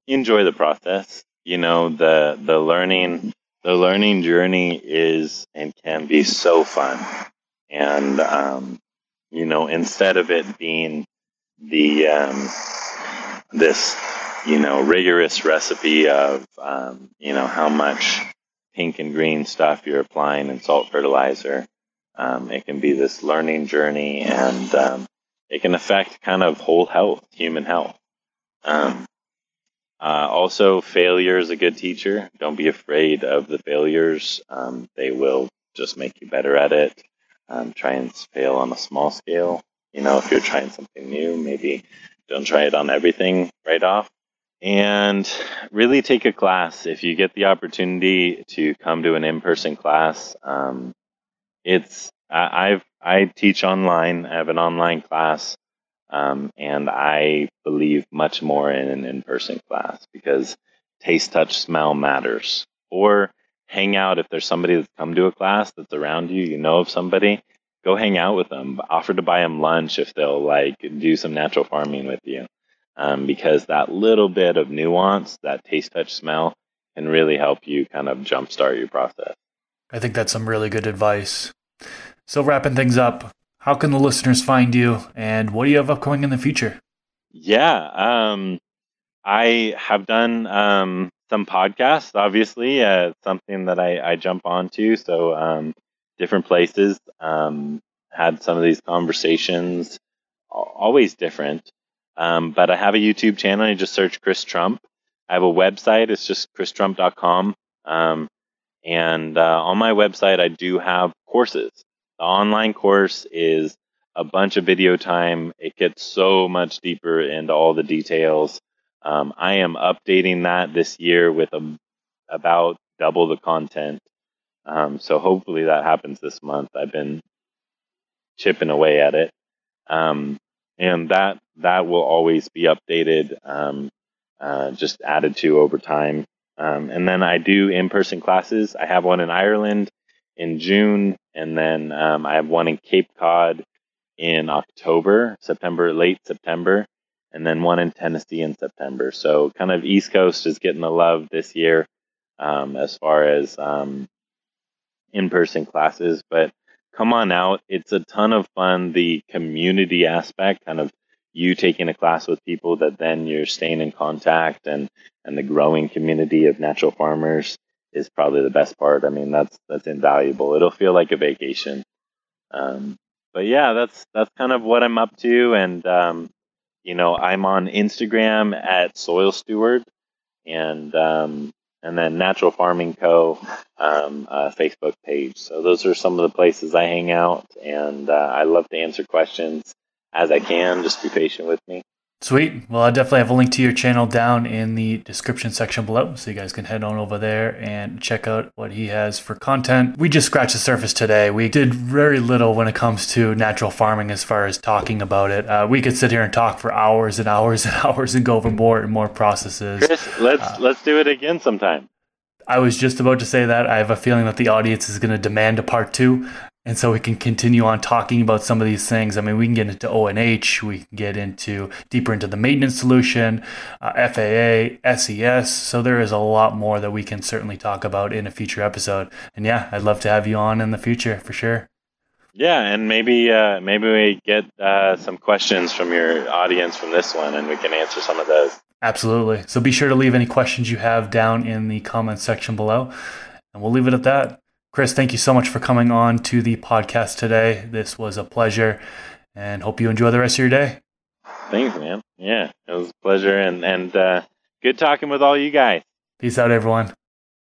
Enjoy the process. You know, the the learning the learning journey is and can be so fun. And, um, you know, instead of it being the um, this, you know, rigorous recipe of, um, you know, how much pink and green stuff you're applying and salt fertilizer. Um, it can be this learning journey, and um, it can affect kind of whole health, human health. Um, uh, also, failure is a good teacher. Don't be afraid of the failures. Um, they will just make you better at it. Um, try and fail on a small scale. You know, if you're trying something new, maybe don't try it on everything right off. And really take a class. If you get the opportunity to come to an in-person class, um, it's I, I've I teach online. I have an online class, um, and I believe much more in an in-person class because taste, touch, smell matters. Or hang out if there's somebody that's come to a class that's around you. You know of somebody, go hang out with them. Offer to buy them lunch if they'll like do some natural farming with you. Um, because that little bit of nuance, that taste, touch, smell, can really help you kind of jumpstart your process. I think that's some really good advice. So wrapping things up, how can the listeners find you, and what do you have upcoming in the future? Yeah, um, I have done um, some podcasts, obviously, uh, something that I, I jump onto. So um, different places, um, had some of these conversations, always different. Um, but I have a YouTube channel. You just search Chris Trump. I have a website. It's just chris trump dot com. Um, and uh, on my website, I do have courses. The online course is a bunch of video time. It gets so much deeper into all the details. Um, I am updating that this year with a, about double the content. Um, so hopefully that happens this month. I've been chipping away at it. Um, and that That will always be updated, um, uh, just added to over time. Um, and then I do in-person classes. I have one in Ireland in June, and then um, I have one in Cape Cod in October, September, late September, and then one in Tennessee in September. So kind of East Coast is getting the love this year um, as far as um, in-person classes. But come on out. It's a ton of fun. The community aspect, kind of you taking a class with people that then you're staying in contact, and, and the growing community of natural farmers is probably the best part. I mean, that's, that's invaluable. It'll feel like a vacation. Um, but yeah, that's, that's kind of what I'm up to. And, um, you know, I'm on Instagram at Soil Steward, and, um, and then Natural Farming Co., um, uh, Facebook page. So those are some of the places I hang out, and, uh, I love to answer questions as I can. Just be patient with me. Sweet. Well, I definitely have a link to your channel down in the description section below, so you guys can head on over there and check out what he has for content. We just scratched the surface today. We did very little when it comes to natural farming as far as talking about it. Uh, we could sit here and talk for hours and hours and hours and go over more and more processes. Chris, let's uh, let's do it again sometime. I was just about to say that. I have a feeling that the audience is going to demand a part two. And so we can continue on talking about some of these things. I mean, we can get into O H N, we can get into deeper into the maintenance solution, uh, F A A, S E S. So there is a lot more that we can certainly talk about in a future episode. And yeah, I'd love to have you on in the future for sure. Yeah, and maybe uh, maybe we get uh, some questions from your audience from this one, and we can answer some of those. Absolutely. So be sure to leave any questions you have down in the comments section below, and we'll leave it at that. Chris, thank you so much for coming on to the podcast today. This was a pleasure, and hope you enjoy the rest of your day. Thanks, man. Yeah, it was a pleasure, and, and uh, good talking with all you guys. Peace out, everyone.